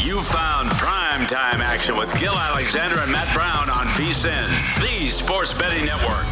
You found primetime action with Gil Alexander and Matt Brown on VSiN, the Sports Betting Network.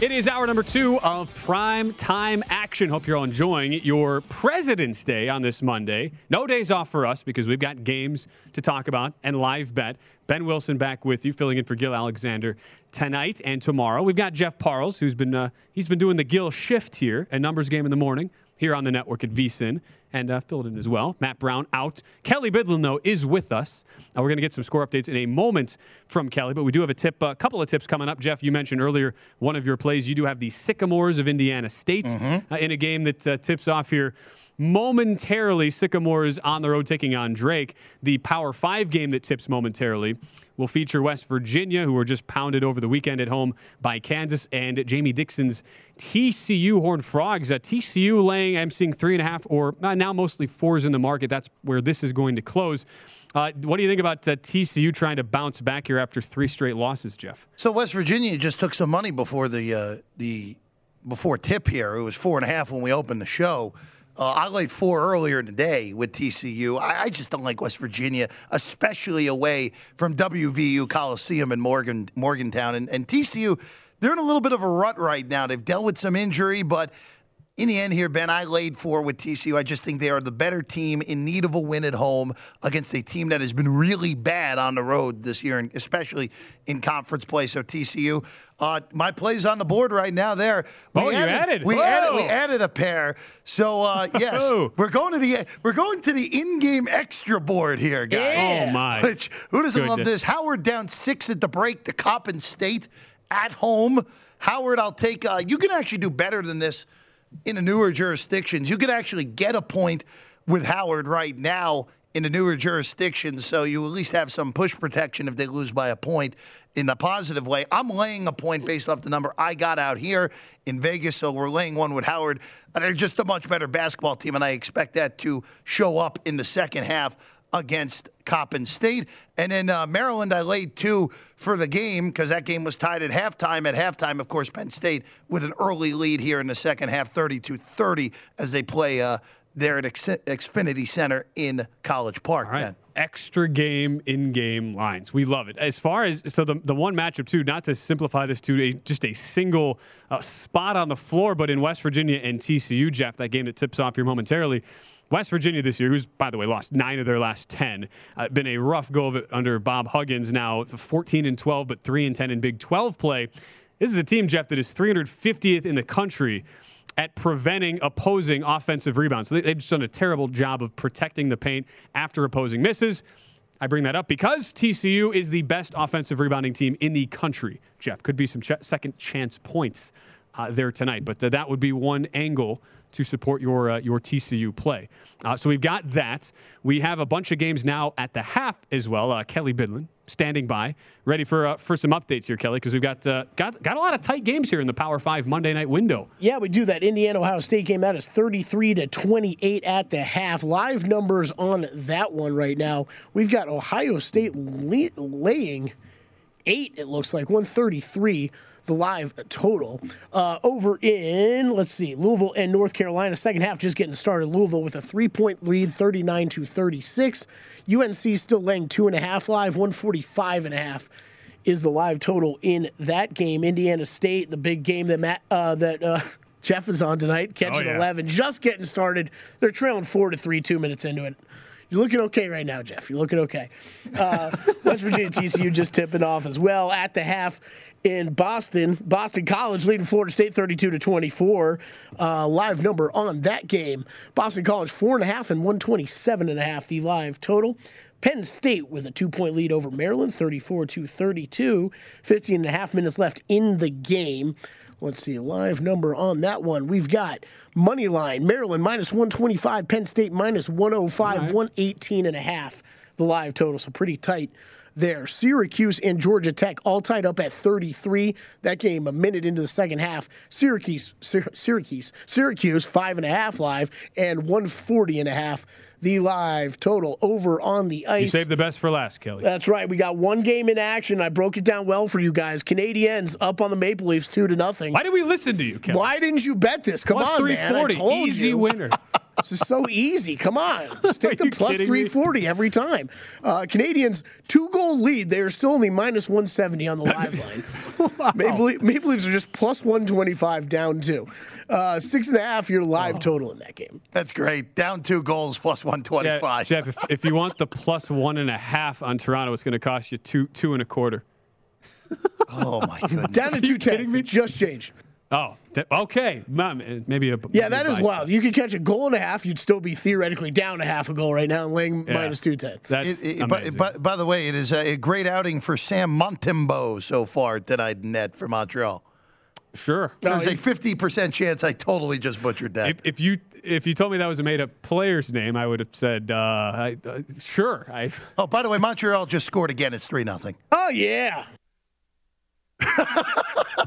It is hour number 2 of primetime action. Hope you're all enjoying your President's Day on this Monday. No days off for us because we've got games to talk about and live bet. Ben Wilson back with you, filling in for Gil Alexander tonight and tomorrow. We've got Jeff Parles, who's been he's been doing the Gil shift here, a numbers game in the morning here on the network at VSiN, and filled in as well. Matt Brown out. Kelly Bidlin, though, is with us. We're going to get some score updates in a moment from Kelly, but we do have a tip, a couple of tips coming up. Jeff, you mentioned earlier one of your plays. You do have the Sycamores of Indiana State in a game that tips off here momentarily. Sycamores on the road taking on Drake. The Power 5 game that tips momentarily will feature West Virginia, who were just pounded over the weekend at home by Kansas, and Jamie Dixon's TCU Horned Frogs. TCU laying, I'm seeing 3.5 or now mostly 4s in the market. That's where this is going to close. What do you think about TCU trying to bounce back here after 3 straight losses, Jeff? So West Virginia just took some money before before tip here. It was 4.5 when we opened the show. I laid 4 earlier in the day with TCU. I just don't like West Virginia, especially away from WVU Coliseum in Morgantown. And TCU, they're in a little bit of a rut right now. They've dealt with some injury, but in the end here, Ben, I laid 4 with TCU. I just think they are the better team in need of a win at home against a team that has been really bad on the road this year, and especially in conference play. So TCU... my plays on the board right now there. We added a pair. So yes, we're going to the in-game extra board here, guys. Yeah. Oh my. Which, who doesn't love this? Howard down 6 at the break to Coppin State at home. Howard, I'll take you can actually do better than this in the newer jurisdictions. You can actually get a point with Howard right now in the newer jurisdictions, so you at least have some push protection if they lose by a point in a positive way. I'm laying a point based off the number I got out here in Vegas, so we're laying 1 with Howard. They're just a much better basketball team, and I expect that to show up in the second half against Coppin State. And then Maryland, I laid 2 for the game because that game was tied at halftime. At halftime, of course, Penn State with an early lead here in the second half, 32-30, as they play there at Xfinity Center in College Park. All right. Extra game, in-game lines. We love it. As far as, so the one matchup, too, not to simplify this to just a single spot on the floor, but in West Virginia and TCU, Jeff, that game that tips off here momentarily, West Virginia this year, who's, by the way, lost 9 of their last 10, been a rough go of it under Bob Huggins now, 14-12, but 3-10 in Big 12 play. This is a team, Jeff, that is 350th in the country at preventing opposing offensive rebounds. So they've just done a terrible job of protecting the paint after opposing misses. I bring that up because TCU is the best offensive rebounding team in the country. Jeff, could be some second chance points there tonight, but that would be one angle to support your TCU play. So we've got that. We have a bunch of games now at the half as well. Kelly Bidlin standing by, ready for some updates here, Kelly, because we've got a lot of tight games here in the Power 5 Monday night window. Yeah, we do. That Indiana-Ohio State game, that is 33-28 at the half. Live numbers on that one right now. We've got Ohio State laying 8, it looks like, 133. The live total over in, let's see, Louisville and North Carolina. Second half just getting started. Louisville with a 3-point lead, 39-36. UNC still laying 2.5 live, 145.5 is the live total in that game. Indiana State, the big game that Matt, that Jeff is on tonight, catching 11. Just getting started. They're trailing 4-3, 2 minutes into it. You're looking okay right now, Jeff. You're looking okay. West Virginia, TCU just tipping off as well at the half in Boston. Boston College leading Florida State 32-24. Live number on that game. Boston College 4.5 and 127.5 the live total. Penn State with a 2-point lead over Maryland, 34-32. 15.5 minutes left in the game. Let's see a live number on that one. We've got money line, Maryland minus 125, Penn State minus 105, 118.5 the live total. So pretty tight there. Syracuse and Georgia Tech all tied up at 33. That game a minute into the second half. Syracuse 5.5 live and 140.5 the live total over on the ice. You saved the best for last, Kelly. That's right. We got one game in action. I broke it down well for you guys. Canadiens up on the Maple Leafs 2-0. Why did we listen to you, Kelly? Why didn't you bet this? Come on, man. I told you. Easy winner. This is so easy. Come on. Stick to plus 340 every time. Canadiens, 2-goal lead. They are still only minus 170 on the live line. Wow. Maple Leafs are just plus 125 down 2. 6.5 your live total in that game. That's great. Down 2 goals, plus 125. Yeah, Jeff, if you want the plus 1.5 on Toronto, it's going to cost you two and a quarter. Oh, my goodness. Down to 210. Just changed. Oh, okay. Maybe a that is wild. Stuff. You could catch a goal and a half, you'd still be theoretically down a half a goal right now and laying minus 210. That's amazing. By the way, it is a great outing for Sam Montembeau so far tonight net for Montreal. Sure. There's a 50% chance I totally just butchered that. If you told me that was a made-up player's name, I would have said, sure. Oh, by the way, Montreal just scored again. It's 3-0. Oh, yeah.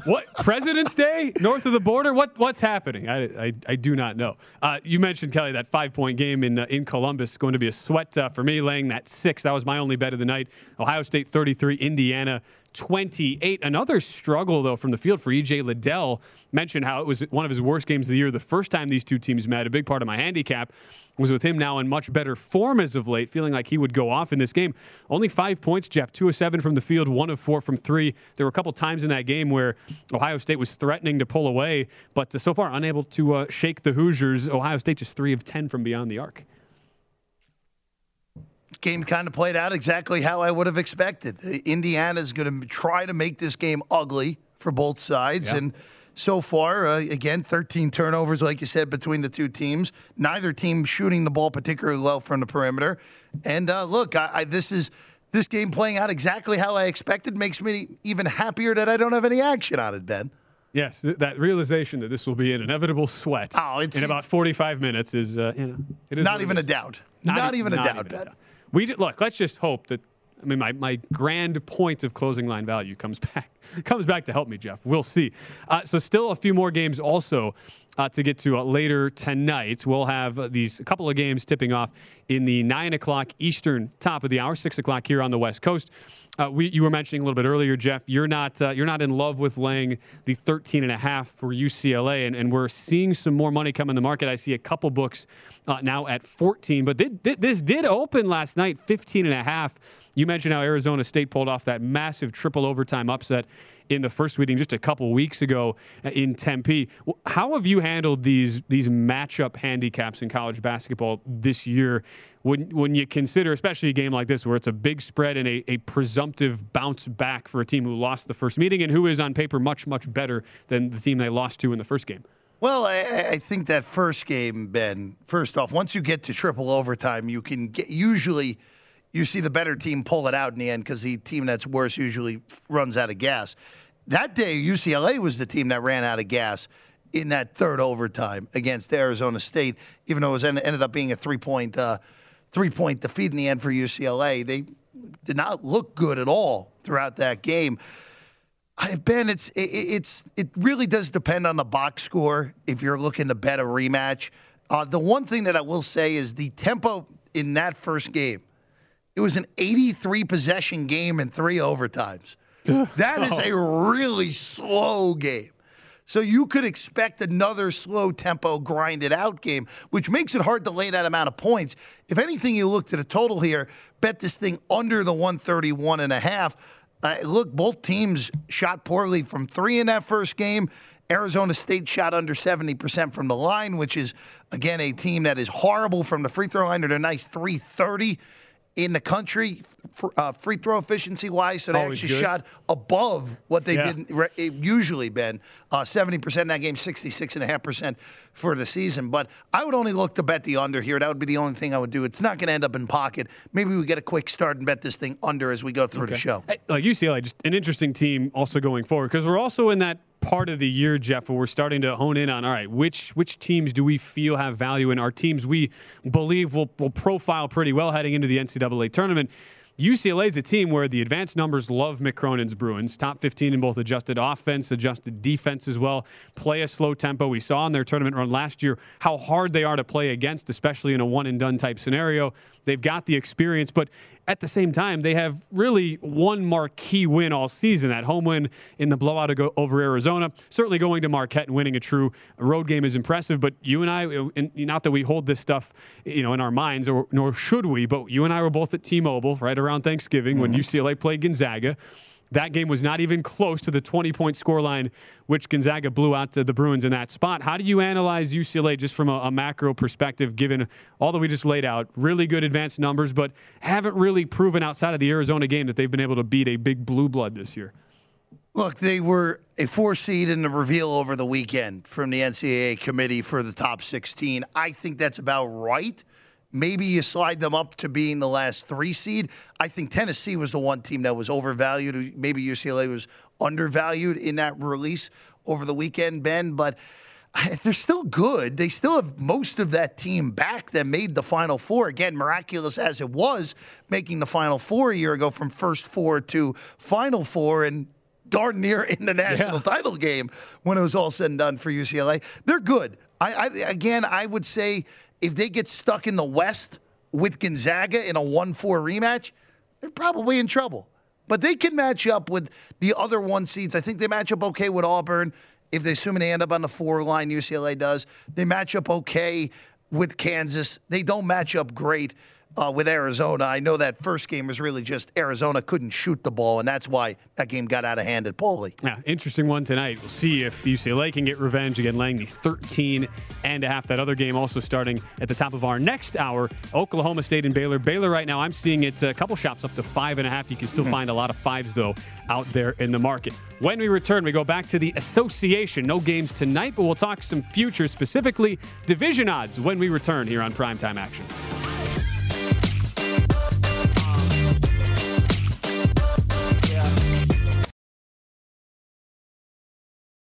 What President's Day north of the border? What's happening? I do not know. You mentioned, Kelly, that 5-point game in Columbus going to be a sweat for me, laying that 6. That was my only bet of the night. Ohio State 33, Indiana 28. Another struggle though from the field for EJ Liddell. Mentioned how it was one of his worst games of the year. The first time these two teams met, a big part of my handicap was with him now in much better form as of late, feeling like he would go off in this game. Only 5 points, Jeff, 2 of 7 from the field, 1 of 4 from 3. There were a couple times in that game where Ohio State was threatening to pull away, but so far unable to shake the Hoosiers. Ohio State just 3 of 10 from beyond the arc. Game kind of played out exactly how I would have expected. Indiana's going to try to make this game ugly for both sides. Yeah. And so far, again, 13 turnovers, like you said, between the two teams. Neither team shooting the ball particularly well from the perimeter. And look, this game playing out exactly how I expected makes me even happier that I don't have any action on it, Ben. Yes, that realization that this will be an inevitable sweat in about 45 minutes is, it is not even a doubt. Not even a doubt, Ben. Look, let's just hope that my grand point of closing line value comes back to help me, Jeff. We'll see. So still a few more games also to get to later tonight. We'll have these a couple of games tipping off in the 9 o'clock Eastern top of the hour, 6 o'clock here on the West Coast. You were mentioning a little bit earlier, Jeff, you're not in love with laying the 13.5 for UCLA, and we're seeing some more money come in the market. I see a couple books now at 14, but this did open last night, 15.5. You mentioned how Arizona State pulled off that massive triple overtime upset in the first meeting just a couple weeks ago in Tempe. How have you handled these matchup handicaps in college basketball this year? When you consider, especially a game like this, where it's a big spread and a presumptive bounce back for a team who lost the first meeting and who is on paper much, much better than the team they lost to in the first game. Well, I think that first game, Ben, first off, once you get to triple overtime, you can get usually you see the better team pull it out in the end because the team that's worse usually runs out of gas. That day, UCLA was the team that ran out of gas in that third overtime against Arizona State, even though it ended up being a three-point defeat in the end for UCLA. They did not look good at all throughout that game. Ben, it really does depend on the box score if you're looking to bet a rematch. The one thing that I will say is the tempo in that first game. It was an 83-possession game in 3 overtimes. That is a really slow game. So you could expect another slow-tempo, grinded-out game, which makes it hard to lay that amount of points. If anything, you look to the total here, bet this thing under the 131.5. Look, both teams shot poorly from 3 in that first game, Arizona State shot under 70% from the line, which is, again, a team that is horrible from the free throw line. They're a nice 330 in the country, free throw efficiency-wise. So they shot above what they did usually, Ben, 70% in that game, 66.5% for the season. But I would only look to bet the under here. That would be the only thing I would do. It's not going to end up in pocket. Maybe we get a quick start and bet this thing under as we go through the show. Like UCLA, just an interesting team also going forward, because we're also in that part of the year, Jeff, where we're starting to hone in on, all right, which teams do we feel have value, and our teams we believe will profile pretty well heading into the NCAA tournament. UCLA is a team where the advanced numbers love Mick Cronin's Bruins, top 15 in both adjusted offense, adjusted defense as well, play a slow tempo. We saw in their tournament run last year how hard they are to play against, especially in a one-and-done type scenario. They've got the experience, but at the same time, they have really one marquee win all season, that home win in the blowout over Arizona. Certainly going to Marquette and winning a true road game is impressive, but you and I, and not that we hold this stuff, you know, in our minds, or nor should we, but you and I were both at T-Mobile right around Thanksgiving when UCLA played Gonzaga. That game was not even close to the 20-point scoreline, which Gonzaga blew out to the Bruins in that spot. How do you analyze UCLA just from a macro perspective, given all that we just laid out? Really good advanced numbers, but haven't really proven outside of the Arizona game that they've been able to beat a big blue blood this year. Look, they were a 4 seed in the reveal over the weekend from the NCAA committee for the top 16. I think that's about right. Maybe you slide them up to being the last 3 seed. I think Tennessee was the one team that was overvalued. Maybe UCLA was undervalued in that release over the weekend, Ben. But they're still good. They still have most of that team back that made the Final Four. Again, miraculous as it was, making the Final Four a year ago from first four to Final Four, and darn near in the national title game when it was all said and done for UCLA. They're good. I would say, if they get stuck in the West with Gonzaga in a 1-4 rematch, they're probably in trouble. But they can match up with the other 1 seeds. I think they match up okay with Auburn. If they assume they end up on the 4 line, UCLA does. They match up okay with Kansas. They don't match up great with Arizona. I know that first game was really just Arizona couldn't shoot the ball, and that's why that game got out of hand at Pauley. Yeah, interesting one tonight. We'll see if UCLA can get revenge, again laying the 13.5. That other game also starting at the top of our next hour, Oklahoma State and Baylor. Baylor right now, I'm seeing it a couple shops up to 5.5. You can still find a lot of 5s, though, out there in the market. When we return, we go back to the association. No games tonight, but we'll talk some futures, specifically division odds, when we return here on Primetime Action.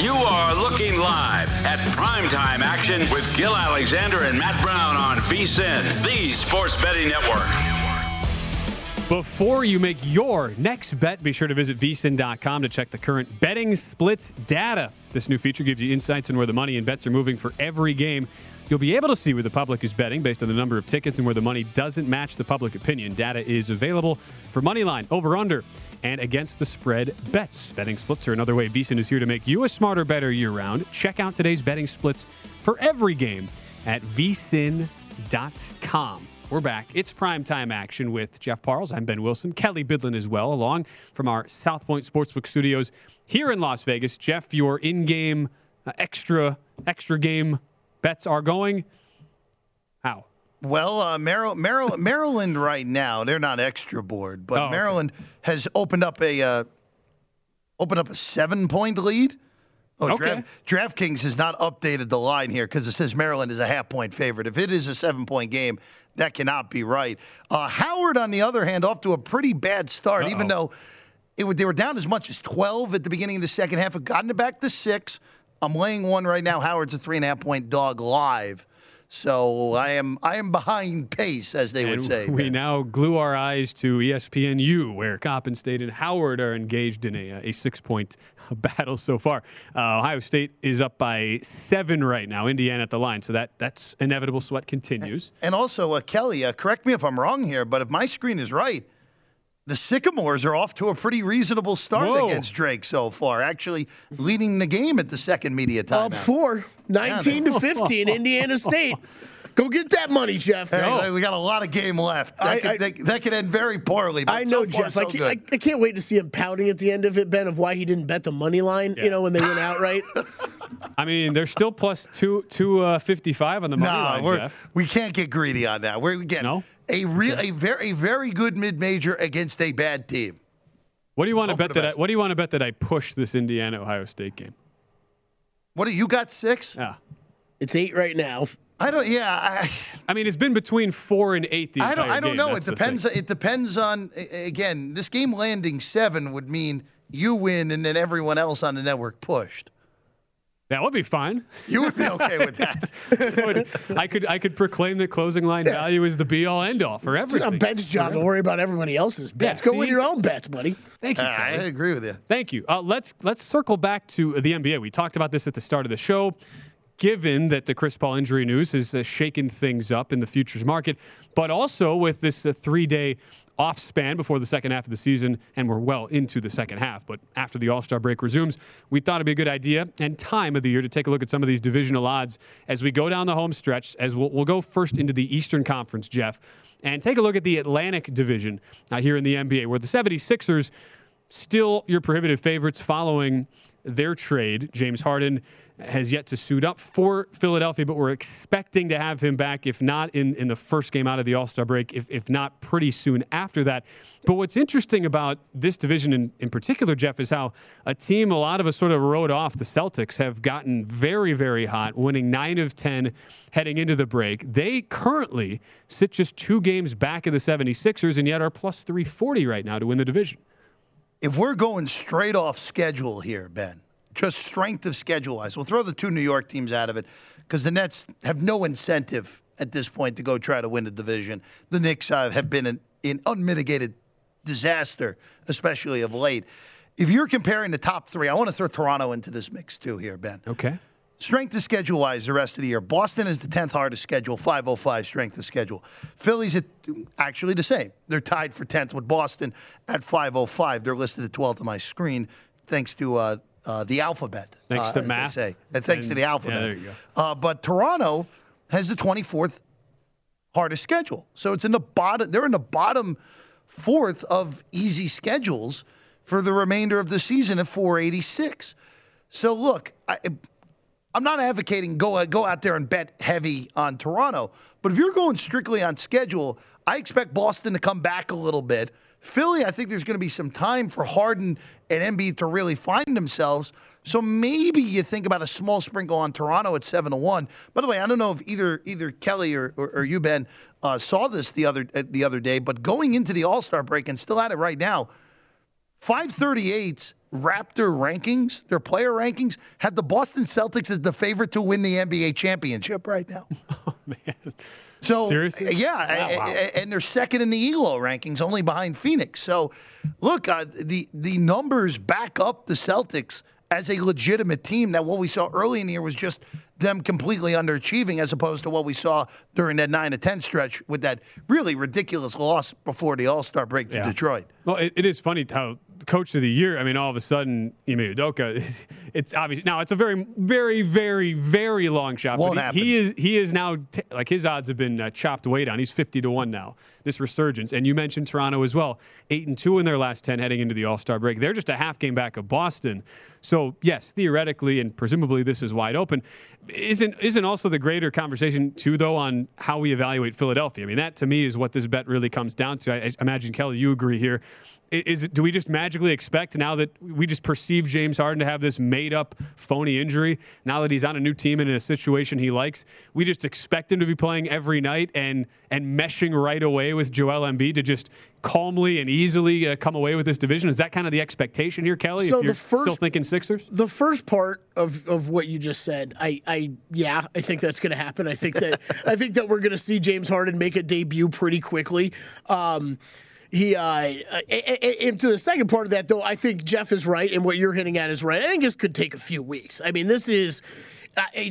You are looking live at Primetime Action with Gil Alexander and Matt Brown on VSiN, the Sports Betting Network. Before you make your next bet, be sure to visit vsin.com to check the current betting splits data. This new feature gives you insights on where the money and bets are moving for every game. You'll be able to see where the public is betting based on the number of tickets and where the money doesn't match the public opinion. Data is available for Moneyline, Over-Under, and against the spread bets. Betting splits are another way VSiN is here to make you a smarter, better year-round. Check out today's betting splits for every game at vsin.com. We're back. It's Primetime Action with Jeff Parles. I'm Ben Wilson. Kelly Bidlin as well, along from our South Point Sportsbook studios here in Las Vegas. Jeff, your in-game extra game bets are going. How? Well, Maryland right now, they're not extra board, but Maryland has opened up a Open up a 7-point lead? Oh, okay. DraftKings has not updated the line here because it says Maryland is a half-point favorite. If it is a 7-point game, that cannot be right. Howard, on the other hand, off to a pretty bad start, even though they were down as much as 12 at the beginning of the second half. Have gotten it back to 6. I'm laying 1 right now. Howard's a 3.5-point dog live. So I am behind pace, as they would say. We now glue our eyes to ESPNU, where Coppin State and Howard are engaged in a 6-point battle so far. Ohio State is up by 7 right now. Indiana at the line, so that's inevitable. Sweat continues. And also, Kelly, correct me if I'm wrong here, but if my screen is right, the Sycamores are off to a pretty reasonable start against Drake so far. Actually, leading the game at the second media timeout. Up 4. 19-15, Indiana State. Go get that money, Jeff. Hey, we got a lot of game left. That could end very poorly. But I know, so far, Jeff. So I can't wait to see him pouting at the end of it, Ben, of why he didn't bet the money line. Yeah. You know, when they went outright. I mean, they're still plus 255 on the money line, Jeff. We can't get greedy on that. We're getting a very good mid-major against a bad team. What do you want to bet that? What do you want to bet that I push this Indiana Ohio State game? What do you got? 6? Yeah, it's 8 right now. I don't. Yeah, I mean, it's been between 4 and 8. I don't know. That's it depends on, again, this game landing 7 would mean you win and then everyone else on the network pushed. That would be fine. You would be okay with that. I could proclaim that closing line value is the be-all, end-all for everything. It's not Ben's job to worry about everybody else's bets. Go win your own bets, buddy. Thank you, Kelly. I agree with you. Thank you. Let's circle back to the NBA. We talked about this at the start of the show. Given that the Chris Paul injury news has shaken things up in the futures market, but also with this 3-day off span before the second half of the season, and we're well into the second half, but after the All-Star break resumes, we thought it'd be a good idea and time of the year to take a look at some of these divisional odds as we go down the home stretch, as we'll go first into the Eastern Conference, Jeff, and take a look at the Atlantic Division here in the NBA, where the 76ers still your prohibitive favorites following their trade. James Harden has yet to suit up for Philadelphia, but we're expecting to have him back, if not in the first game out of the All-Star break, if not pretty soon after that. But what's interesting about this division in particular, Jeff, is how a team a lot of us sort of rode off, the Celtics, have gotten very, very hot, winning 9 of 10 heading into the break. They currently sit just 2 games back of the 76ers and yet are plus 340 right now to win the division. If we're going straight off schedule here, Ben, just strength of schedule-wise, we'll throw the 2 New York teams out of it because the Nets have no incentive at this point to go try to win the division. The Knicks have been an unmitigated disaster, especially of late. If you're comparing the top 3, I want to throw Toronto into this mix too here, Ben. Okay. Strength of schedule-wise the rest of the year. Boston is the 10th hardest schedule, 505 strength of schedule. Philly's actually the same. They're tied for 10th with Boston at 505. They're listed at 12th on my screen thanks to the alphabet. Thanks to math. Thanks to the alphabet. Yeah, there you go. But Toronto has the 24th hardest schedule. So it's in the bottom. They're in the bottom 4th of easy schedules for the remainder of the season at 486. So, look, I'm not advocating go out there and bet heavy on Toronto. But if you're going strictly on schedule, I expect Boston to come back a little bit. Philly, I think there's going to be some time for Harden and Embiid to really find themselves. So maybe you think about a small sprinkle on Toronto at 7-1. By the way, I don't know if either Kelly or you, Ben, saw this the other day. But going into the All-Star break and still at it right now, 538's Raptor rankings, their player rankings, had the Boston Celtics as the favorite to win the NBA championship right now. Oh, man. So, seriously? Yeah, oh, wow. And they're second in the ELO rankings, only behind Phoenix. So, look, the numbers back up the Celtics as a legitimate team. That what we saw early in the year was just them completely underachieving as opposed to what we saw during that 9-10 stretch with that really ridiculous loss before the All-Star break to Detroit. Well, it is funny how Coach of the Year, I mean, all of a sudden, Ime Udoka, it's obvious. Now, it's a very, very, very, very long shot. He is now, like, his odds have been chopped way down. He's 50-1 now, this resurgence. And you mentioned Toronto as well, 8-2 in their last 10 heading into the All-Star break. They're just a half game back of Boston. So, yes, theoretically and presumably this is wide open. Isn't also the greater conversation, too, though, on how we evaluate Philadelphia? I mean, that, to me, is what this bet really comes down to. I imagine, Kelly, you agree here. do we just magically expect now that we just perceive James Harden to have this made-up phony injury, now that he's on a new team and in a situation he likes, we just expect him to be playing every night and meshing right away with Joel Embiid to just calmly and easily come away with this division? Is that kind of the expectation here, Kelly, so if you're still thinking Sixers? The first part of what you just said, I think that's going to happen. I think that we're going to see James Harden make a debut pretty quickly. And to the second part of that, though, I think Jeff is right, and what you're hitting at is right. I think this could take a few weeks. I mean, this is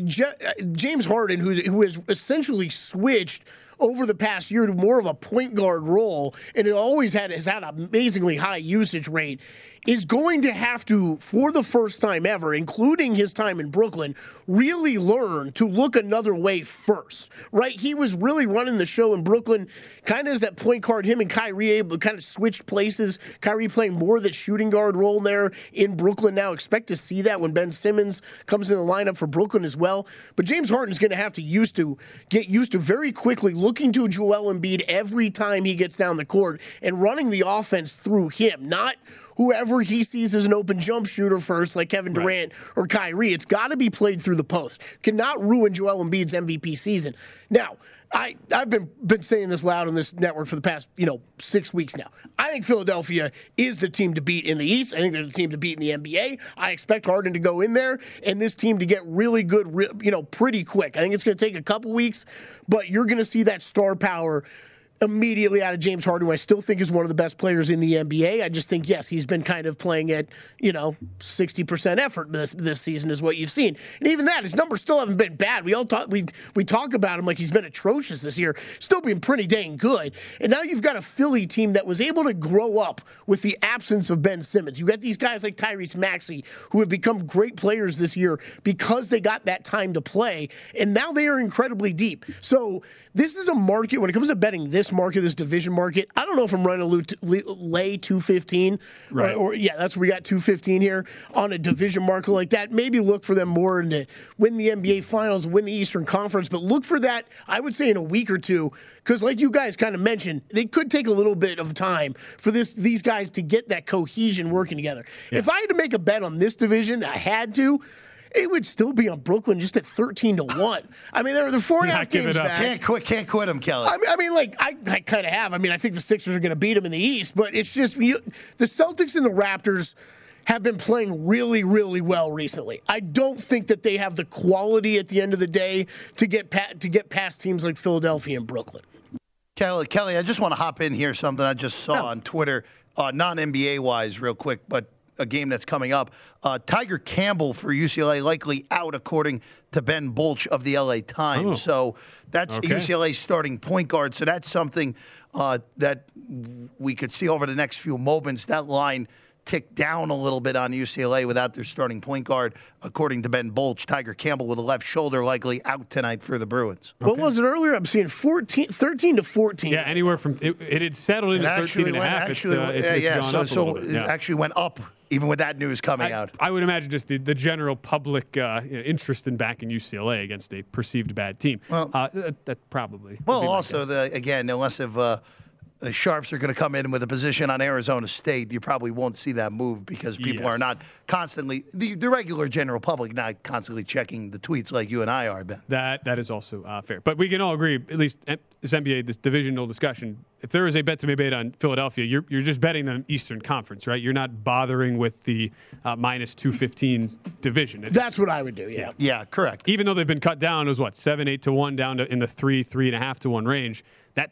James Harden, who has essentially switched over the past year to more of a point guard role, and it always has had an amazingly high usage rate, is going to have to, for the first time ever, including his time in Brooklyn, really learn to look another way first, right? He was really running the show in Brooklyn, kind of as that point guard, him and Kyrie able to kind of switch places, Kyrie playing more of the shooting guard role there in Brooklyn now. Expect to see that when Ben Simmons comes in the lineup for Brooklyn as well. But James Harden's going to have to get used to very quickly looking to Joel Embiid every time he gets down the court and running the offense through him, not whoever he sees as an open jump shooter first, like Kevin Durant or Kyrie. It's got to be played through the post. Cannot ruin Joel Embiid's MVP season. Now, I've been saying this loud on this network for the past 6 weeks now. I think Philadelphia is the team to beat in the East. I think they're the team to beat in the NBA. I expect Harden to go in there and this team to get really good, pretty quick. I think it's going to take a couple weeks, but you're going to see that star power immediately out of James Harden, who I still think is one of the best players in the NBA. I just think, yes, he's been kind of playing at, 60% effort this season is what you've seen. And even that, his numbers still haven't been bad. We talk about him like he's been atrocious this year, still being pretty dang good. And now you've got a Philly team that was able to grow up with the absence of Ben Simmons. You got these guys like Tyrese Maxey, who have become great players this year because they got that time to play. And now they are incredibly deep. So this is a market, when it comes to betting this division market, I don't know if I'm running a lay 215, right? That's where we got 215 here on a division market like that. Maybe look for them more in to win the NBA Finals, win the Eastern Conference, but look for that, I would say, in a week or two, because like you guys kind of mentioned, they could take a little bit of time for these guys to get that cohesion working together. Yeah. If I had to make a bet on this division, it would still be on Brooklyn just at 13-1. I mean, there were 4.5 games back. Can't quit them, Kelly. I kind of have. I mean, I think the Sixers are going to beat them in the East, but it's just the Celtics and the Raptors have been playing really, really well recently. I don't think that they have the quality at the end of the day to get past teams like Philadelphia and Brooklyn. Kelly, I just want to hop in here, something I just saw on Twitter, non-NBA-wise real quick, but a game that's coming up. Tiger Campbell for UCLA likely out, according to Ben Bolch of the LA Times. Oh. So that's UCLA's starting point guard. So that's something that we could see over the next few moments. That line ticked down a little bit on UCLA without their starting point guard, according to Ben Bolch. Tiger Campbell with a left shoulder likely out tonight for the Bruins. Okay. What was it earlier? I'm seeing 13-14. Yeah, anywhere from it had settled into 13.5. It actually went up, even with that news coming out. I would imagine just the general public interest in backing UCLA against a perceived bad team. Well, that probably. Well, also, unless if the Sharps are going to come in with a position on Arizona State, you probably won't see that move because people are not constantly, the regular general public, not constantly checking the tweets like you and I are, Ben. That is also fair. But we can all agree, at least this NBA, this divisional discussion, if there is a bet to be made on Philadelphia, you're just betting them Eastern Conference, right? You're not bothering with the minus 215 division. That's what I would do, yeah. Yeah, correct. Even though they've been cut down, it was 7-8-1 down to in the 3-3.5-1 range. That,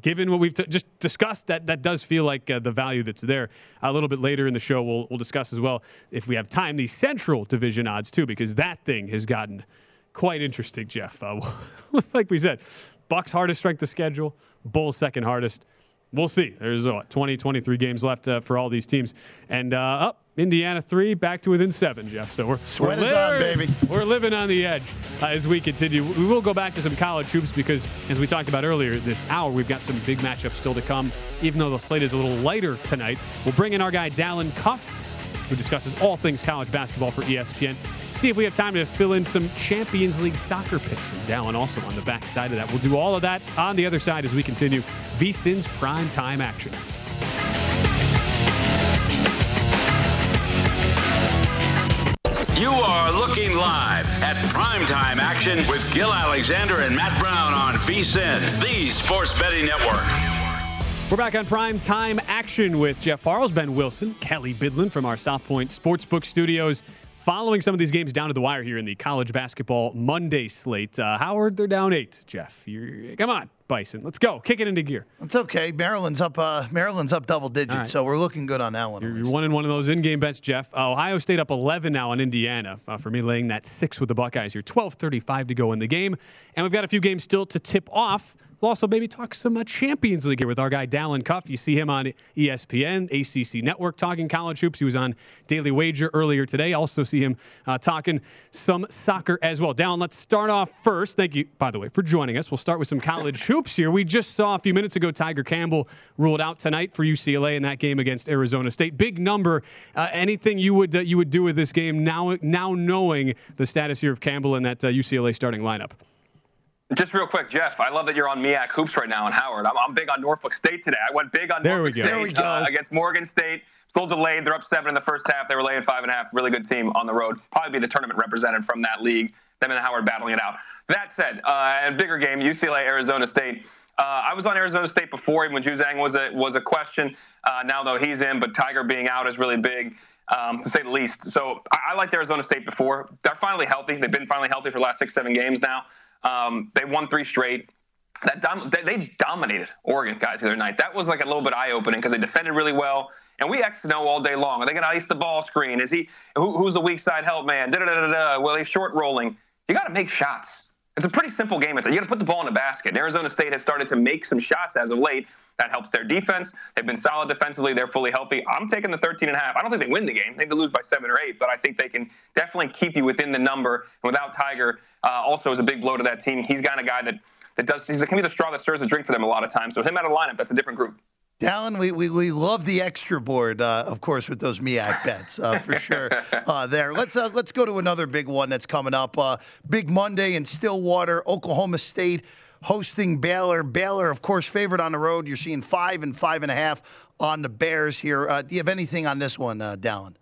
given what we've just discussed, that does feel like the value that's there. A little bit later in the show, we'll discuss as well, if we have time, the Central Division odds too, because that thing has gotten quite interesting, Jeff. Like we said, Bucks hardest strength of schedule, Bulls second hardest. We'll see. There's 23 games left for all these teams, and up Indiana 3, back to within 7, Jeff. So we're living on the edge as we continue. We will go back to some college hoops because, as we talked about earlier this hour, we've got some big matchups still to come. Even though the slate is a little lighter tonight, we'll bring in our guy Dallin Cuff, who discusses all things college basketball for ESPN. See if we have time to fill in some Champions League soccer picks from Dallin also on the back side of that. We'll do all of that on the other side as we continue VSiN's primetime action. You are looking live at primetime action with Gil Alexander and Matt Brown on VSiN, the sports betting network. We're back on primetime action with Jeff Parles, Ben Wilson, Kelly Bidlin from our South Point Sportsbook Studios. Following some of these games down to the wire here in the college basketball Monday slate. Howard, they're down 8. Jeff, come on, Bison. Let's go. Kick it into gear. It's okay. Maryland's up double digits, right. So we're looking good on that one. You're one in one of those in-game bets, Jeff. Ohio State up 11 now on Indiana. For me, laying that 6 with the Buckeyes here. 12:35 to go in the game. And we've got a few games still to tip off. We'll also maybe talk some Champions League here with our guy Dallin Cuff. You see him on ESPN, ACC Network, talking college hoops. He was on Daily Wager earlier today. Also see him talking some soccer as well. Dallin, let's start off first. Thank you, by the way, for joining us. We'll start with some college hoops here. We just saw a few minutes ago Tiger Campbell ruled out tonight for UCLA in that game against Arizona State. Big number. Anything you would do with this game now knowing the status here of Campbell and that UCLA starting lineup? Just real quick, Jeff, I love that you're on MEAC Hoops right now, and Howard. I'm big on Norfolk State today. I went big on Norfolk State against Morgan State. Still delayed. They're up 7 in the first half. They were laying 5.5. Really good team on the road. Probably be the tournament represented from that league. Them and Howard battling it out. That said, a bigger game, UCLA, Arizona State. I was on Arizona State before, even when Juzang was a question. Now, though, he's in, but Tiger being out is really big. To say the least. So I liked Arizona State before. They're finally healthy. They've been finally healthy for the last 6-7 games now. They won 3 straight. They dominated Oregon, guys, the other night. That was like a little bit eye-opening because they defended really well. And we X and O all day long. Are they going to ice the ball screen? Is he who's the weak side help man? Well, he's short rolling. You got to make shots. It's a pretty simple game. You got to put the ball in the basket. And Arizona State has started to make some shots as of late. That helps their defense. They've been solid defensively. They're fully healthy. I'm taking the 13.5. I don't think they win the game. They lose by 7 or 8, but I think they can definitely keep you within the number. And without Tiger, also is a big blow to that team. He's got a guy that he's can be the straw that stirs the drink for them a lot of times. So him out of the lineup, that's a different group. Dallin, we love the extra board, of course, with those MEAC bets for sure. There, let's go to another big one that's coming up. Big Monday in Stillwater, Oklahoma State hosting Baylor. Baylor, of course, favored on the road. You're seeing 5 and 5.5 on the Bears here. Do you have anything on this one, Dallin?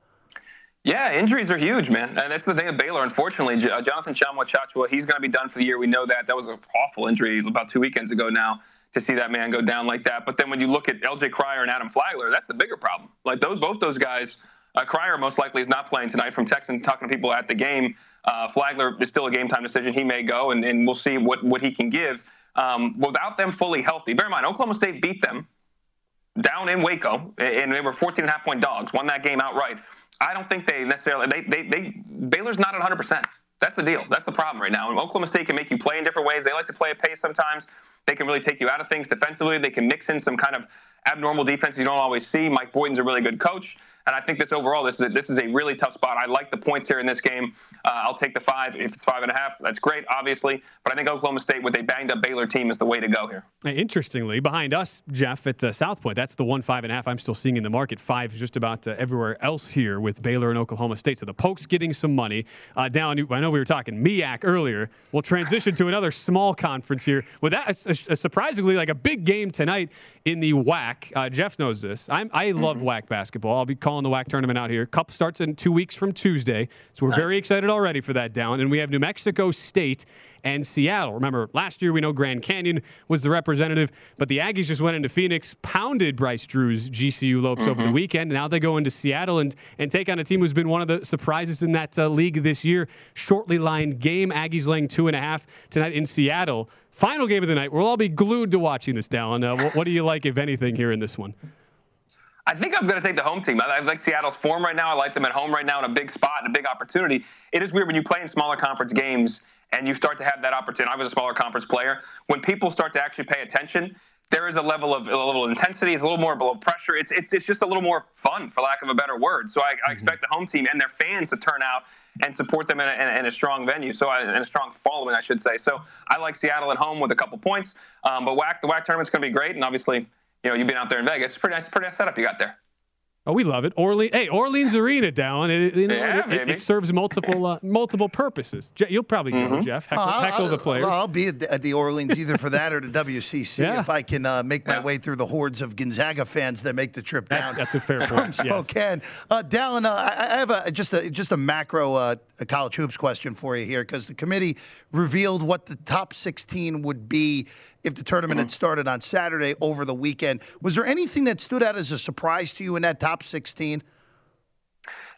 Yeah, injuries are huge, man. And that's the thing of Baylor, unfortunately. Jonathan Chamwa-Chachua, he's going to be done for the year. We know that. That was an awful injury about 2 weekends ago now. To see that man go down like that. But then when you look at LJ Cryer and Adam Flagler, that's the bigger problem. Like both those guys, Cryer most likely is not playing tonight from Texan, talking to people at the game. Flagler is still a game time decision. He may go, and we'll see what he can give. Without them fully healthy, bear in mind, Oklahoma State beat them down in Waco, and they were 14.5 point dogs, won that game outright. I don't think they necessarily, Baylor's not at 100%. That's the deal. That's the problem right now. And Oklahoma State can make you play in different ways. They like to play at pace sometimes. They can really take you out of things defensively. They can mix in some kind of abnormal defense you don't always see. Mike Boyden's a really good coach. And I think this overall, this is a really tough spot. I like the points here in this game. I'll take the 5. If it's 5.5, that's great, obviously. But I think Oklahoma State with a banged-up Baylor team is the way to go here. Interestingly, behind us, Jeff, at South Point, that's the 1 5.5 I'm still seeing in the market. 5 just about everywhere else here with Baylor and Oklahoma State. So the Pokes getting some money. Down. I know we were talking MEAC earlier. We'll transition to another small conference here. With that, surprisingly, like a big game tonight in the WAC. Jeff knows this. I love WAC basketball. I'll be calling the WAC tournament out here. Cup starts in 2 weeks from Tuesday, so we're very excited already for that, Dallin. And we have New Mexico State and Seattle. Remember, last year we know Grand Canyon was the representative, but the Aggies just went into Phoenix, pounded Bryce Drew's GCU Lopes over the weekend. Now they go into Seattle and take on a team who's been one of the surprises in that league this year. Shortly lined game. Aggies laying 2.5 tonight in Seattle. Final game of the night. We'll all be glued to watching this, Dallin. What do you like, if anything, here in this one? I think I'm going to take the home team. I like Seattle's form right now. I like them at home right now in a big spot and a big opportunity. It is weird when you play in smaller conference games and you start to have that opportunity. I was a smaller conference player. When people start to actually pay attention, there is a level of intensity. It's a little more below pressure. It's just a little more fun, for lack of a better word. So I expect the home team and their fans to turn out and support them in a strong venue. So in a strong following, I should say. So I like Seattle at home with a couple points. But the WAC tournament's going to be great, and obviously, you know, you've been out there in Vegas. It's pretty nice setup you got there. Oh, we love it. Orleans Arena, Dallin. It serves multiple purposes. You'll probably go, Jeff. Heckle the players. I'll be at the Orleans either for that or the WCC if I can make my way through the hordes of Gonzaga fans that make the trip down. That's a fair point. Spokane. Yes. Dallin, I have just a macro college hoops question for you here, because the committee revealed what the top 16 would be if the tournament had started on Saturday over the weekend. Was there anything that stood out as a surprise to you in that top 16?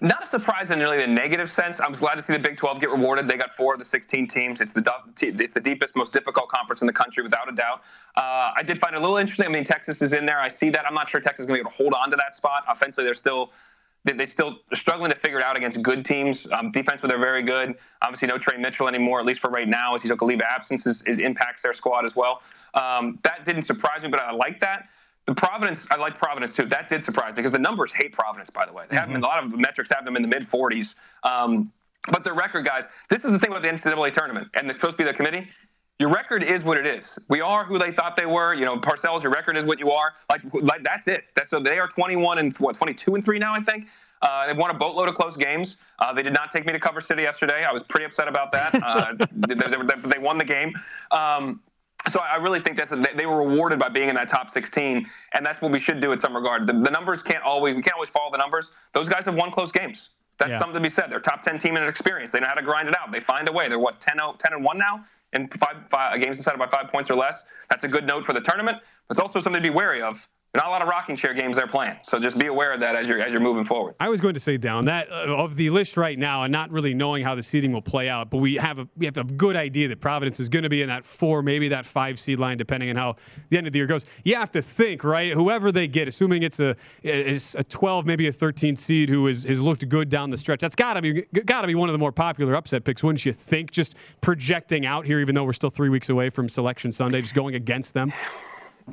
Not a surprise in really the negative sense. I was glad to see the Big 12 get rewarded. They got 4 of the 16 teams. It's the deepest, most difficult conference in the country, without a doubt. I did find it a little interesting. I mean, Texas is in there. I see that. I'm not sure Texas is going to be able to hold on to that spot. Offensively, they're struggling to figure it out against good teams. Defensively, they're very good. Obviously, no Trey Mitchell anymore, at least for right now, as he took a leave of absence. It impacts their squad as well. That didn't surprise me, but I like that. I like Providence too. That did surprise me, because the numbers hate Providence, by the way. They have them, a lot of metrics have them in the mid-40s. But their record, guys, this is the thing about the NCAA tournament, and it's supposed to be the committee. Your record is what it is. We are who they thought they were. You know, Parcells, your record is what you are. Like that's it. So they are 22-3 now, I think. They've won a boatload of close games. They did not take me to Cover City yesterday. I was pretty upset about that. They won the game. So I really think they were rewarded by being in that top 16, and that's what we should do in some regard. The numbers we can't always follow the numbers. Those guys have won close games. That's something to be said. They're top 10 team in an experience. They know how to grind it out. They find a way. They're 10-1 now, and five games decided by 5 points or less. That's a good note for the tournament. But it's also something to be wary of. Not a lot of rocking chair games they're playing, so just be aware of that as you're moving forward. I was going to say, Dallin, that of the list right now, and not really knowing how the seeding will play out, but we have a good idea that Providence is going to be in that 4, maybe that 5 seed line, depending on how the end of the year goes. You have to think, right? Whoever they get, assuming it's a 12, maybe a 13 seed who has looked good down the stretch, that's got to be one of the more popular upset picks, wouldn't you think? Just projecting out here, even though we're still 3 weeks away from Selection Sunday, just going against them.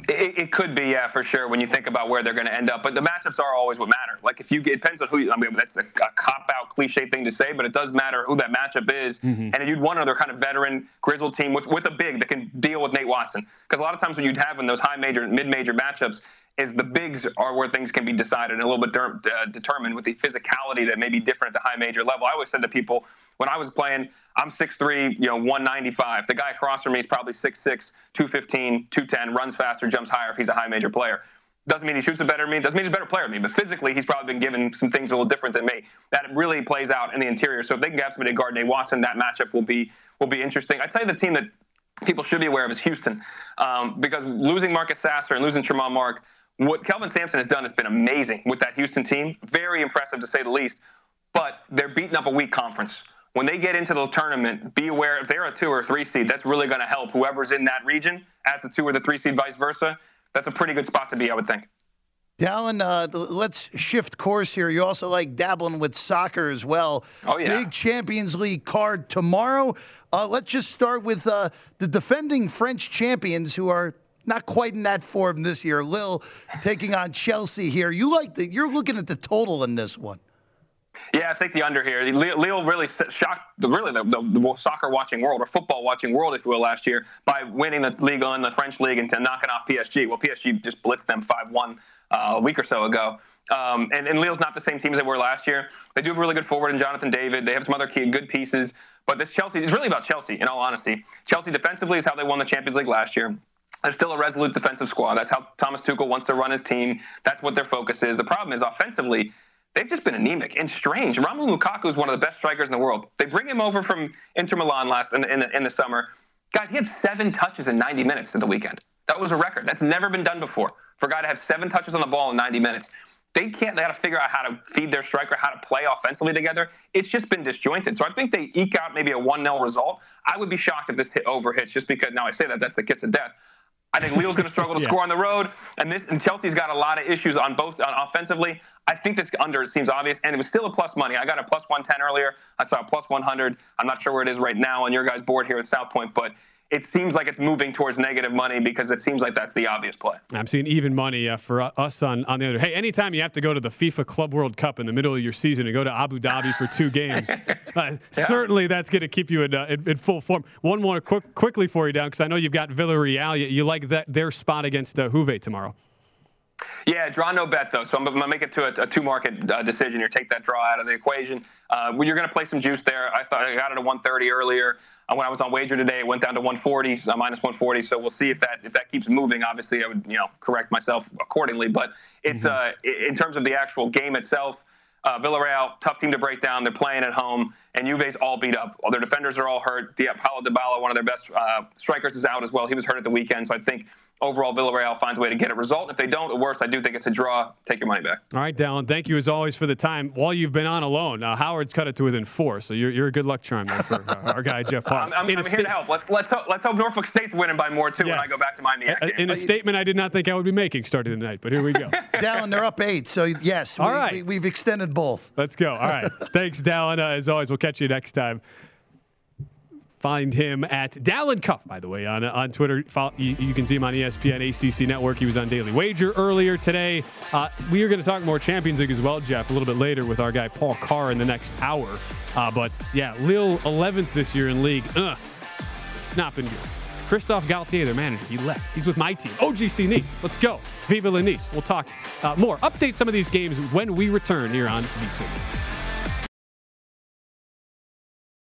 It could be, yeah, for sure, when you think about where they're going to end up. But the matchups are always what matter. Like, it depends on who you – I mean, that's a cop-out, cliche thing to say, but it does matter who that matchup is. Mm-hmm. And you'd want another kind of veteran, grizzled team with a big that can deal with Nate Watson. Because a lot of times when you'd have in those high-major, mid-major matchups is the bigs are where things can be decided and a little bit determined with the physicality that may be different at the high-major level. I always said to people – when I was playing, I'm 6'3", 195. The guy across from me is probably 6'6", 215, 210, runs faster, jumps higher if he's a high major player. Doesn't mean he shoots it better than me. Doesn't mean he's a better player than me. But physically, he's probably been given some things a little different than me. That really plays out in the interior. So if they can have somebody to guard Nate Watson, that matchup will be interesting. I tell you, the team that people should be aware of is Houston, because losing Marcus Sasser and losing Tremont Mark, what Kelvin Sampson has done has been amazing with that Houston team. Very impressive, to say the least. But they're beating up a weak conference. When they get into the tournament, be aware if they're a 2 or 3 seed, that's really going to help whoever's in that region as the 2 or the 3 seed, vice versa. That's a pretty good spot to be, I would think. Dallin, let's shift course here. You also like dabbling with soccer as well. Oh, yeah. Big Champions League card tomorrow. Let's just start with the defending French champions, who are not quite in that form this year. Lille taking on Chelsea here. You're looking at the total in this one. Yeah, I take the under here. Lille really shocked the soccer-watching world, or football-watching world, if you will, last year by winning the league on the French league and knocking off PSG. Well, PSG just blitzed them 5-1 a week or so ago. And Lille's not the same team as they were last year. They do have a really good forward in Jonathan David. They have some other key good pieces. But this Chelsea is really about Chelsea, in all honesty. Chelsea defensively is how they won the Champions League last year. They're still a resolute defensive squad. That's how Thomas Tuchel wants to run his team. That's what their focus is. The problem is offensively, they've just been anemic and strange. Romelu Lukaku is one of the best strikers in the world. They bring him over from Inter Milan in the summer. Guys, he had 7 touches in 90 minutes at the weekend. That was a record. That's never been done before for a guy to have 7 touches on the ball in 90 minutes. They got to figure out how to feed their striker, how to play offensively together. It's just been disjointed. So I think they eke out maybe a 1-0 result. I would be shocked if this over hits, just because now I say that's the kiss of death. I think Lille's going to struggle to score on the road, and Chelsea's got a lot of issues on both offensively. I think this under seems obvious, and it was still a plus money. I got a plus 110 earlier. I saw a plus 100. I'm not sure where it is right now on your guys' board here at South Point, but it seems like it's moving towards negative money because it seems like that's the obvious play. I'm seeing even money for us on the other. Hey, anytime you have to go to the FIFA Club World Cup in the middle of your season and go to Abu Dhabi for 2 games, certainly that's going to keep you in full form. One more quickly for you, Dallin, because I know you've got Villarreal. You like their spot against Juve tomorrow. Yeah, draw no bet, though. So I'm going to make it to a two-market decision here. Take that draw out of the equation. You're going to play some juice there. I thought I got it at 130 earlier. When I was on wager today, it went down to 140, minus 140. So we'll see if that keeps moving. Obviously, I would correct myself accordingly. But it's in terms of the actual game itself, Villarreal, tough team to break down. They're playing at home, and Juve's all beat up. All their defenders are all hurt. Paulo Dybala, one of their best strikers, is out as well. He was hurt at the weekend, so I think overall Villarreal finds a way to get a result. If they don't, at worst, I do think it's a draw. Take your money back. All right, Dallin, thank you as always for the time. While you've been on alone, Howard's cut it to within 4, so you're a good luck charm there for our guy Jeff Parles. I'm here to help. Let's hope Norfolk State's winning by more too when I go back to Miami. In a statement I did not think I would be making starting tonight, but here we go. Dallin, they're up 8, so yes, we've extended both. Let's go. All right, thanks, Dallin. As always, we'll catch you next time. Find him at Dallin Cuff, by the way, on Twitter. You can see him on ESPN, ACC Network. He was on Daily Wager earlier today. We are going to talk more Champions League as well, Jeff, a little bit later with our guy Paul Carr in the next hour. But, yeah, Lille 11th this year in league. Not been good. Christophe Galtier, their manager, he left. He's with my team, OGC Nice. Let's go. Vive la Nice. We'll talk more. Update some of these games when we return here on VSiN.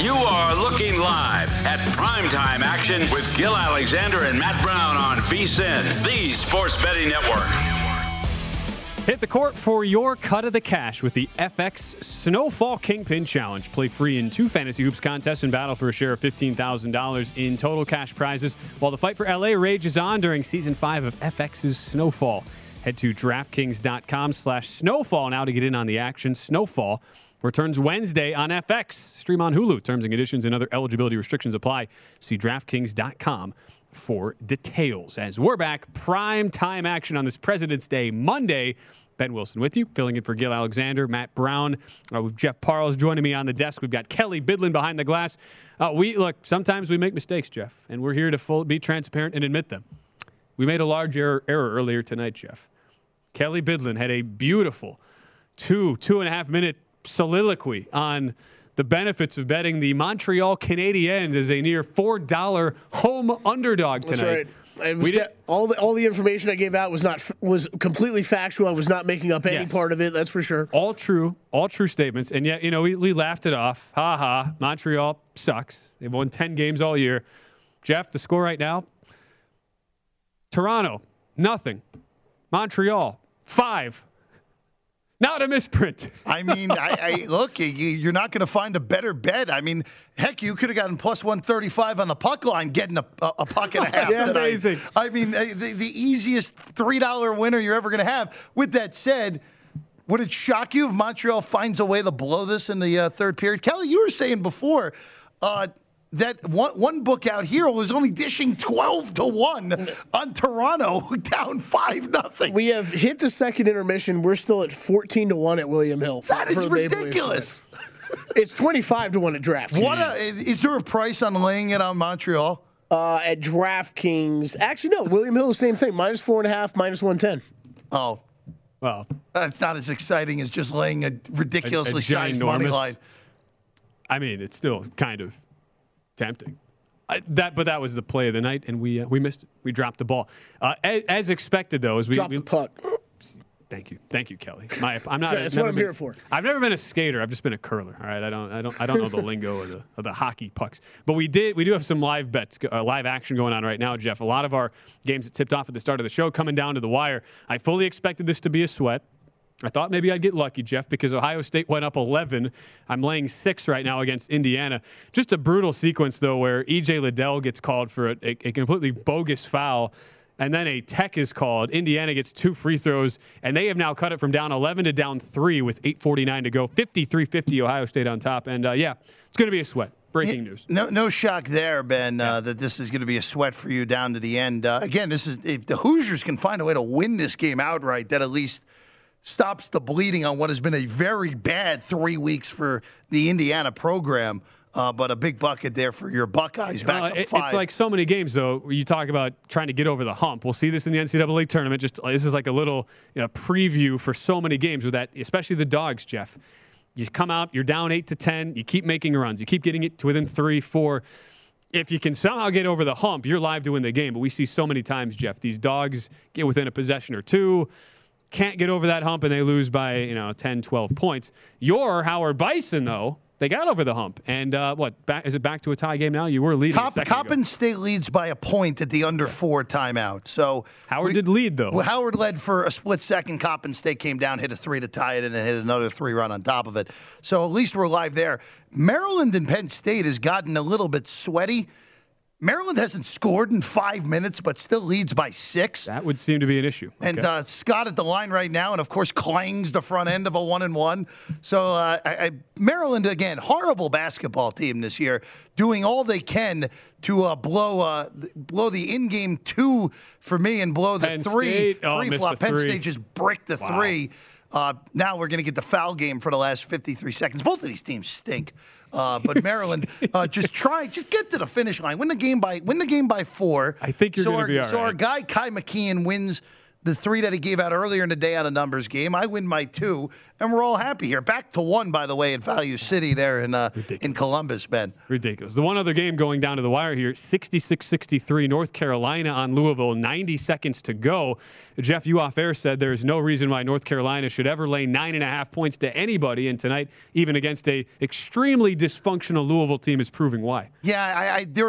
You are looking live at primetime action with Gil Alexander and Matt Brown on VSiN, the Sports Betting Network. Hit the court for your cut of the cash with the FX Snowfall Kingpin Challenge. Play free in 2 fantasy hoops contests and battle for a share of $15,000 in total cash prizes while the fight for LA rages on during Season 5 of FX's Snowfall. Head to DraftKings.com/Snowfall now to get in on the action. Snowfall returns Wednesday on FX. Stream on Hulu. Terms and conditions and other eligibility restrictions apply. See DraftKings.com for details. As we're back, prime time action on this President's Day Monday. Ben Wilson with you, filling in for Gil Alexander, Matt Brown. With Jeff Parles joining me on the desk. We've got Kelly Bidlin behind the glass. Sometimes we make mistakes, Jeff, and we're here to be transparent and admit them. We made a large error earlier tonight, Jeff. Kelly Bidlin had a beautiful 2.5-minute soliloquy on the benefits of betting the Montreal Canadiens as a near $4 home underdog tonight. That's right. All the information I gave out was completely factual. I was not making up any part of it. That's for sure. All true statements. And yet, we laughed it off. Ha ha. Montreal sucks. They've won 10 games all year. Jeff, the score right now: Toronto 0, Montreal 5. Not a misprint. I mean, I look, you're not going to find a better bet. I mean, heck, you could have gotten plus 135 on the puck line getting a puck and a half. Yeah, amazing. I mean, the easiest $3 winner you're ever going to have. With that said, would it shock you if Montreal finds a way to blow this in the third period? Kelly, you were saying before that one book out here was only dishing 12-1 on Toronto, down 5-0. We have hit the second intermission. We're still at 14-1 at William Hill. That is ridiculous. It's 25-1 at DraftKings. Is there a price on laying it on Montreal? At DraftKings, actually no. William Hill, the same thing. Minus 4.5, minus 110. Oh, well, that's not as exciting as just laying a ridiculously sized money line. I mean, it's still kind of tempting. That was the play of the night, and we missed it. We dropped the ball. As expected, though, as we dropped the puck. Thank you, Kelly. That's what I'm here for. I've never been a skater. I've just been a curler. All right. I don't know the lingo of the hockey pucks. But we do have some live bets, live action going on right now, Jeff. A lot of our games that tipped off at the start of the show coming down to the wire. I fully expected this to be a sweat. I thought maybe I'd get lucky, Jeff, because Ohio State went up 11. I'm laying 6 right now against Indiana. Just a brutal sequence, though, where E.J. Liddell gets called for a completely bogus foul, and then a tech is called. Indiana gets 2 free throws, and they have now cut it from down 11 to down 3 with 8:49 to go. 53-50 Ohio State on top. And, it's going to be a sweat. Breaking news. No shock there, Ben, that this is going to be a sweat for you down to the end. Again, this is if the Hoosiers can find a way to win this game outright, that at least stops the bleeding on what has been a very bad 3 weeks for the Indiana program. But a big bucket there for your Buckeyes back up 5. It's like so many games, though, where you talk about trying to get over the hump. We'll see this in the NCAA tournament. Just this is like a little preview for so many games with that, especially the dogs, Jeff. You come out, you're down 8 to 10. You keep making runs. You keep getting it to within 3, 4. If you can somehow get over the hump, you're live to win the game. But we see so many times, Jeff, these dogs get within a possession or 2. Can't get over that hump, and they lose by 10, 12 points. Your Howard Bison, though, they got over the hump. And is it back to a tie game now? You were leading. Coppin State leads by a point at the under 4 timeout. So Howard did lead, though. Well, Howard led for a split second. Coppin State came down, hit a 3 to tie it, and then hit another 3 run on top of it. So at least we're live there. Maryland and Penn State has gotten a little bit sweaty. Maryland hasn't scored in 5 minutes, but still leads by 6. That would seem to be an issue. Okay. And Scott at the line right now, and of course clangs the front end of a 1-1. So Maryland, again, horrible basketball team this year, doing all they can to blow the in-game 2 for me and blow the Penn 3. Flop. Penn State just bricked the 3. Now we're going to get the foul game for the last 53 seconds. Both of these teams stink. But Maryland, just get to the finish line. Win the game by 4. I think you're going to be all right. So our guy, Kai McKeon, wins the 3 that he gave out earlier in the day on a numbers game. I win my 2, and we're all happy here. Back to 1, by the way, at Value City there in Columbus, Ben. Ridiculous. The one other game going down to the wire here, 66-63, North Carolina on Louisville, 90 seconds to go. Jeff, you off-air said there is no reason why North Carolina should ever lay 9.5 points to anybody, and tonight, even against a extremely dysfunctional Louisville team, is proving why. Yeah, there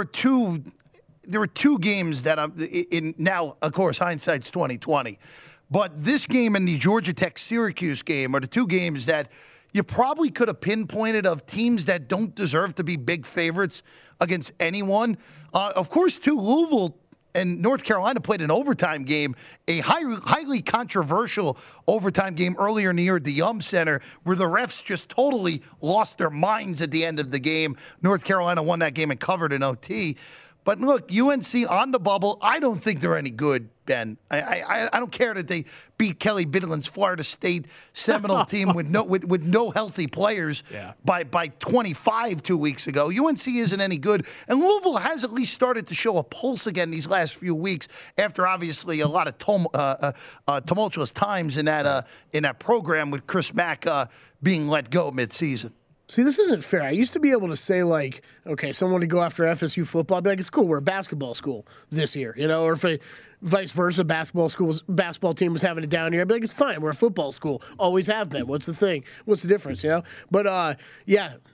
were two games that I'm in now. Of course, hindsight's 20/20, but this game and the Georgia Tech Syracuse game are the two games that you probably could have pinpointed of teams that don't deserve to be big favorites against anyone. Of course, too, Louisville and North Carolina played an overtime game, a highly controversial overtime game earlier in the year at the Yum Center, where the refs just totally lost their minds at the end of the game. North Carolina won that game and covered in OT. But look, UNC on the bubble. I don't think they're any good, Ben. I don't care that they beat Kelly Bidlin's Florida State Seminole team with no healthy players by 25 2 weeks ago. UNC isn't any good, and Louisville has at least started to show a pulse again these last few weeks after obviously a lot of tumultuous times in that program with Chris Mack being let go midseason. See, this isn't fair. I used to be able to say, like, okay, someone would go after FSU football. I'd be like, it's cool. We're a basketball school this year, Or if a vice versa, basketball team was having it down here, I'd be like, it's fine. We're a football school. Always have been. What's the thing? What's the difference, But,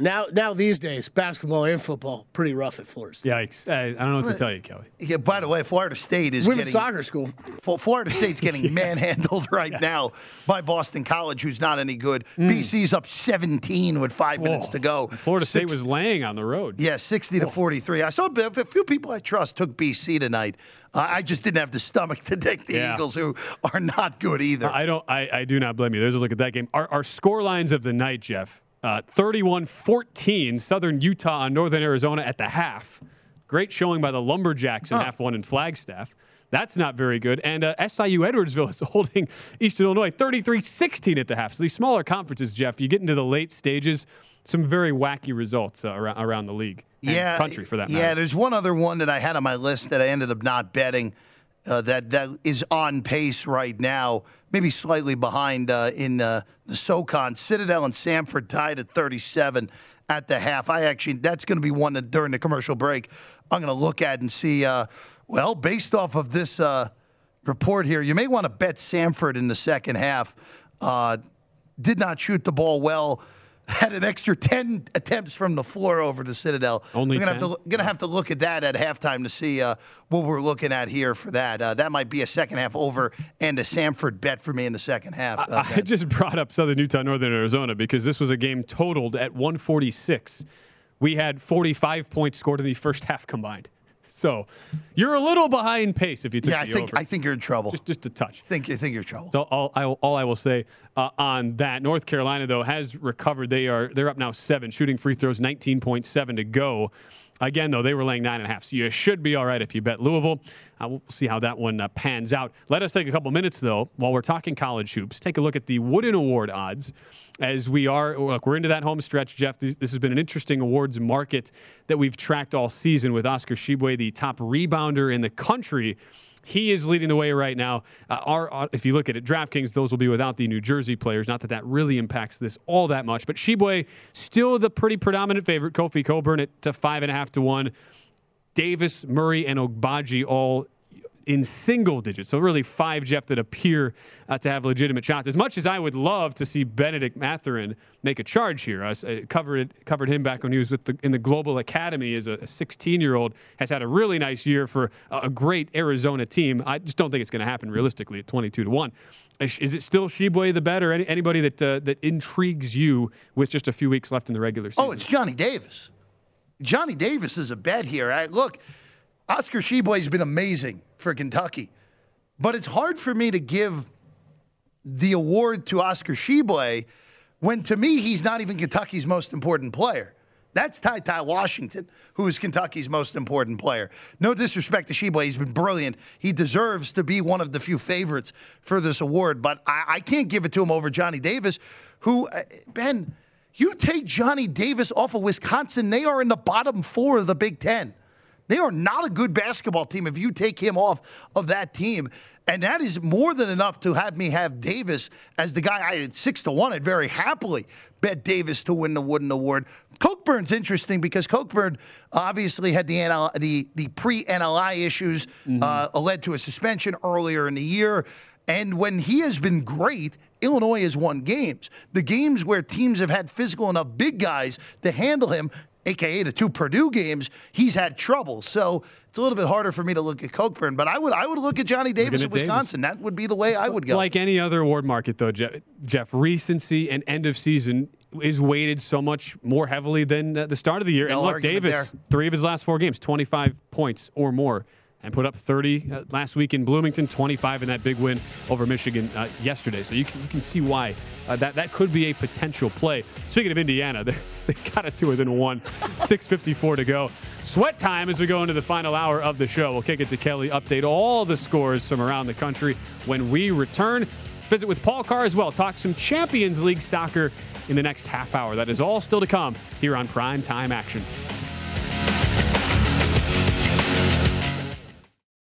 now these days, basketball and football, pretty rough at Florida State. Yikes. I don't know what to tell you, Kelly. Yeah, by the way, Florida State is women's soccer school. Florida State's getting manhandled right now by Boston College, who's not any good. BC's up 17 with 5 minutes to go. Florida State was laying on the road. Yeah, 60 to 43. I saw a few people I trust took BC tonight. I just didn't have the stomach to take the Eagles, who are not good either. I do not blame you. There's a look at that game. Our score lines of the night, Jeff. 31-14, Southern Utah on Northern Arizona at the half. Great showing by the Lumberjacks in half one in Flagstaff. That's not very good. And SIU Edwardsville is holding Eastern Illinois 33-16 at the half. So these smaller conferences, Jeff, you get into the late stages, some very wacky results around the league and country for that matter. Yeah, there's one other one that I had on my list that I ended up not betting that is on pace right now, maybe slightly behind in the SoCon. Citadel and Samford tied at 37 at the half. That's going to be one that during the commercial break I'm going to look at and see, based off of this report here. You may want to bet Samford in the second half. Did not shoot the ball well. Had an extra 10 attempts from the floor over to Citadel. Only 10? We're going to have to look at that at halftime to see what we're looking at here for that. That might be a second-half over and a Samford bet for me in the second half. I just brought up Southern Utah, Northern Arizona, because this was a game totaled at 146. We had 45 points scored in the first half combined. So you're a little behind pace if you take the over. I think you're in trouble. Just a touch. I think you're in trouble. So all I will say on that, North Carolina, though, has recovered. They're up now 7, shooting free throws, 19.7 to go. Again, though, they were laying 9.5, so you should be all right if you bet Louisville. We'll see how that one pans out. Let us take a couple minutes, though, while we're talking college hoops. Take a look at the Wooden Award odds as we are. Look, we're into that home stretch, Jeff. This has been an interesting awards market that we've tracked all season with Oscar Tshiebwe, the top rebounder in the country. He is leading the way right now. If you look at it, DraftKings, those will be without the New Jersey players. Not that really impacts this all that much. But Tshiebwe, still the pretty predominant favorite. Kofi Coburn at 5.5 to 1. Davis, Murray, and Ogbaji all in single digits. So really 5, Jeff, that appear to have legitimate shots. As much as I would love to see Benedict Mathurin make a charge here. I covered him back when he was in the Global Academy as a 16-year-old. Has had a really nice year for a great Arizona team. I just don't think it's going to happen realistically at 22 to 1. Is it still Tshiebwe the bet, or anybody that intrigues you with just a few weeks left in the regular season? Oh, it's Johnny Davis. Johnny Davis is a bet here. Look, Oscar Tshiebwe's been amazing for Kentucky. But it's hard for me to give the award to Oscar Tshiebwe when, to me, he's not even Kentucky's most important player. That's Ty Washington, who is Kentucky's most important player. No disrespect to Tshiebwe. He's been brilliant. He deserves to be one of the few favorites for this award. But I can't give it to him over Johnny Davis, who, Ben, you take Johnny Davis off of Wisconsin, they are in the bottom 4 of the Big Ten. They are not a good basketball team if you take him off of that team. And that is more than enough to have me have Davis as the guy. I had 6 to 1. I'd very happily bet Davis to win the Wooden Award. Cokeburn's interesting because Cokeburn obviously had the pre-NLI issues, led to a suspension earlier in the year. And when he has been great, Illinois has won games. The games where teams have had physical enough big guys to handle him, a.k.a. the 2 Purdue games, he's had trouble. So it's a little bit harder for me to look at Cokeburn. But I would look at Johnny Davis at Wisconsin. That would be the way I would go. Like any other award market, though, Jeff, recency and end of season is weighted so much more heavily than the start of the year. No, and look, Davis, there. 3 of his last 4 games, 25 points or more, and put up 30 last week in Bloomington, 25 in that big win over Michigan yesterday. So you can see why that could be a potential play. Speaking of Indiana, they got it to within 1, 6:54 to go. Sweat time as we go into the final hour of the show. We'll kick it to Kelly, update all the scores from around the country when we return. Visit with Paul Carr as well. Talk some Champions League soccer in the next half hour. That is all still to come here on Prime Time Action.